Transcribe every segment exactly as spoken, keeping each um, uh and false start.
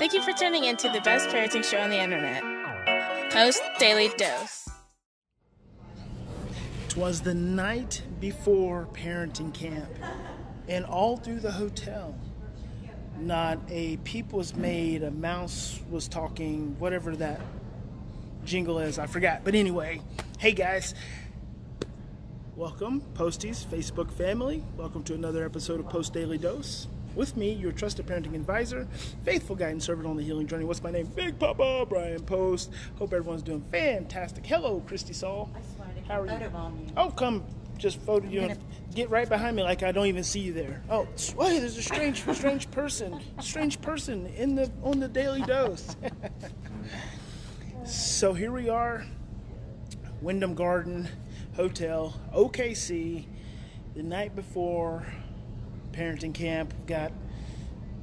Thank you for tuning in to the best parenting show on the internet, Post Daily Dose. Twas the night before parenting camp, and all through the hotel, not a peep was made, a mouse was talking, whatever that jingle is, I forgot. But anyway, hey guys, welcome, Posties, Facebook family. Welcome to another episode of Post Daily Dose. With me, your trusted parenting advisor, faithful guide and servant on the healing journey. What's my name? Big Papa Brian Post. Hope everyone's doing fantastic. Hello, Christy Saul. I swear to How are you? you? Oh, come. Just photo you. Gonna... Get right behind me like I don't even see you there. Oh, hey, there's a strange, strange person. Strange person in the on the Daily Dose. So here we are, Wyndham Garden Hotel, O K C, the night before parenting camp. We've got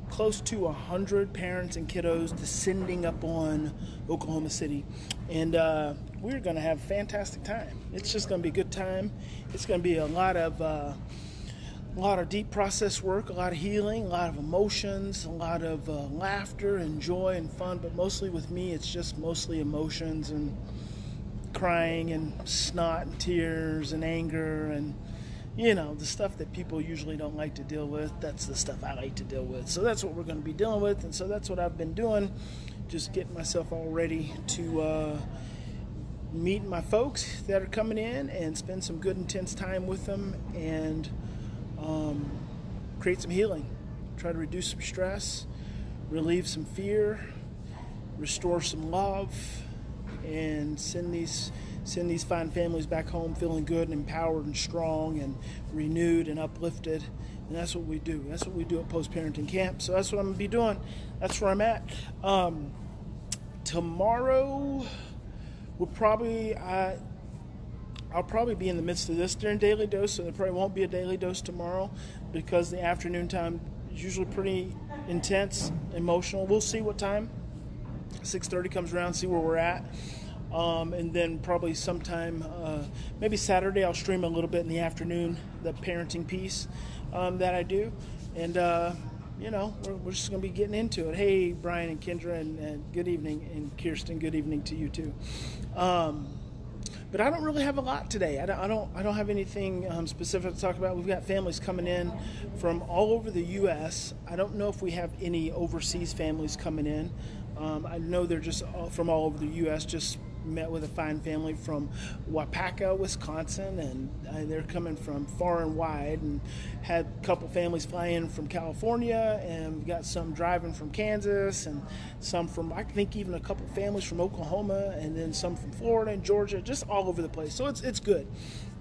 close to one hundred parents and kiddos descending up on Oklahoma City, and uh, we're going to have a fantastic time. It's just going to be a good time. It's going to be a lot of uh, a lot of deep process work, a lot of healing, a lot of emotions, a lot of uh, laughter and joy and fun, but mostly with me it's just mostly emotions and crying and snot and tears and anger and, you know, the stuff that people usually don't like to deal with. That's the stuff I like to deal with. So that's what we're going to be dealing with, and so that's what I've been doing, just getting myself all ready to uh, meet my folks that are coming in and spend some good, intense time with them and um, create some healing, try to reduce some stress, relieve some fear, restore some love, and send these send these fine families back home feeling good and empowered and strong and renewed and uplifted. And that's what we do. That's what we do at post-parenting camp. So that's what I'm going to be doing. That's where I'm at. Um, tomorrow, we'll probably, I, I'll probably be in the midst of this during Daily Dose, so there probably won't be a Daily Dose tomorrow because the afternoon time is usually pretty intense, emotional. We'll see what time six thirty comes around, see where we're at. Um, and then probably sometime, uh, maybe Saturday, I'll stream a little bit in the afternoon, the parenting piece um, that I do. And, uh, you know, we're, we're just going to be getting into it. Hey, Brian and Kendra, and, and good evening. And Kirsten, good evening to you, too. Um, but I don't really have a lot today. I don't I don't, I don't have anything um, specific to talk about. We've got families coming in from all over the U S I don't know if we have any overseas families coming in. Um, I know they're just all, from all over the U S, just met with a fine family from Waupaca, Wisconsin, and uh, they're coming from far and wide, and had a couple families fly in from California, and got some driving from Kansas, and some from, I think, even a couple families from Oklahoma, and then some from Florida and Georgia, just all over the place. So it's it's good.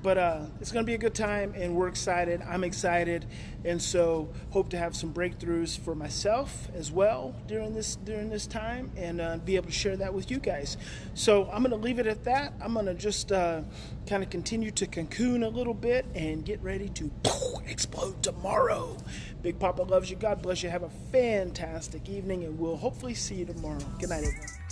But uh, it's going to be a good time, and we're excited. I'm excited, and so hope to have some breakthroughs for myself as well during this during this time, and uh, be able to share that with you guys. So I'm going to leave it at that. I'm going to just uh, kind of continue to cocoon a little bit and get ready to explode tomorrow. Big Papa loves you. God bless you. Have a fantastic evening, and we'll hopefully see you tomorrow. Good night, everyone.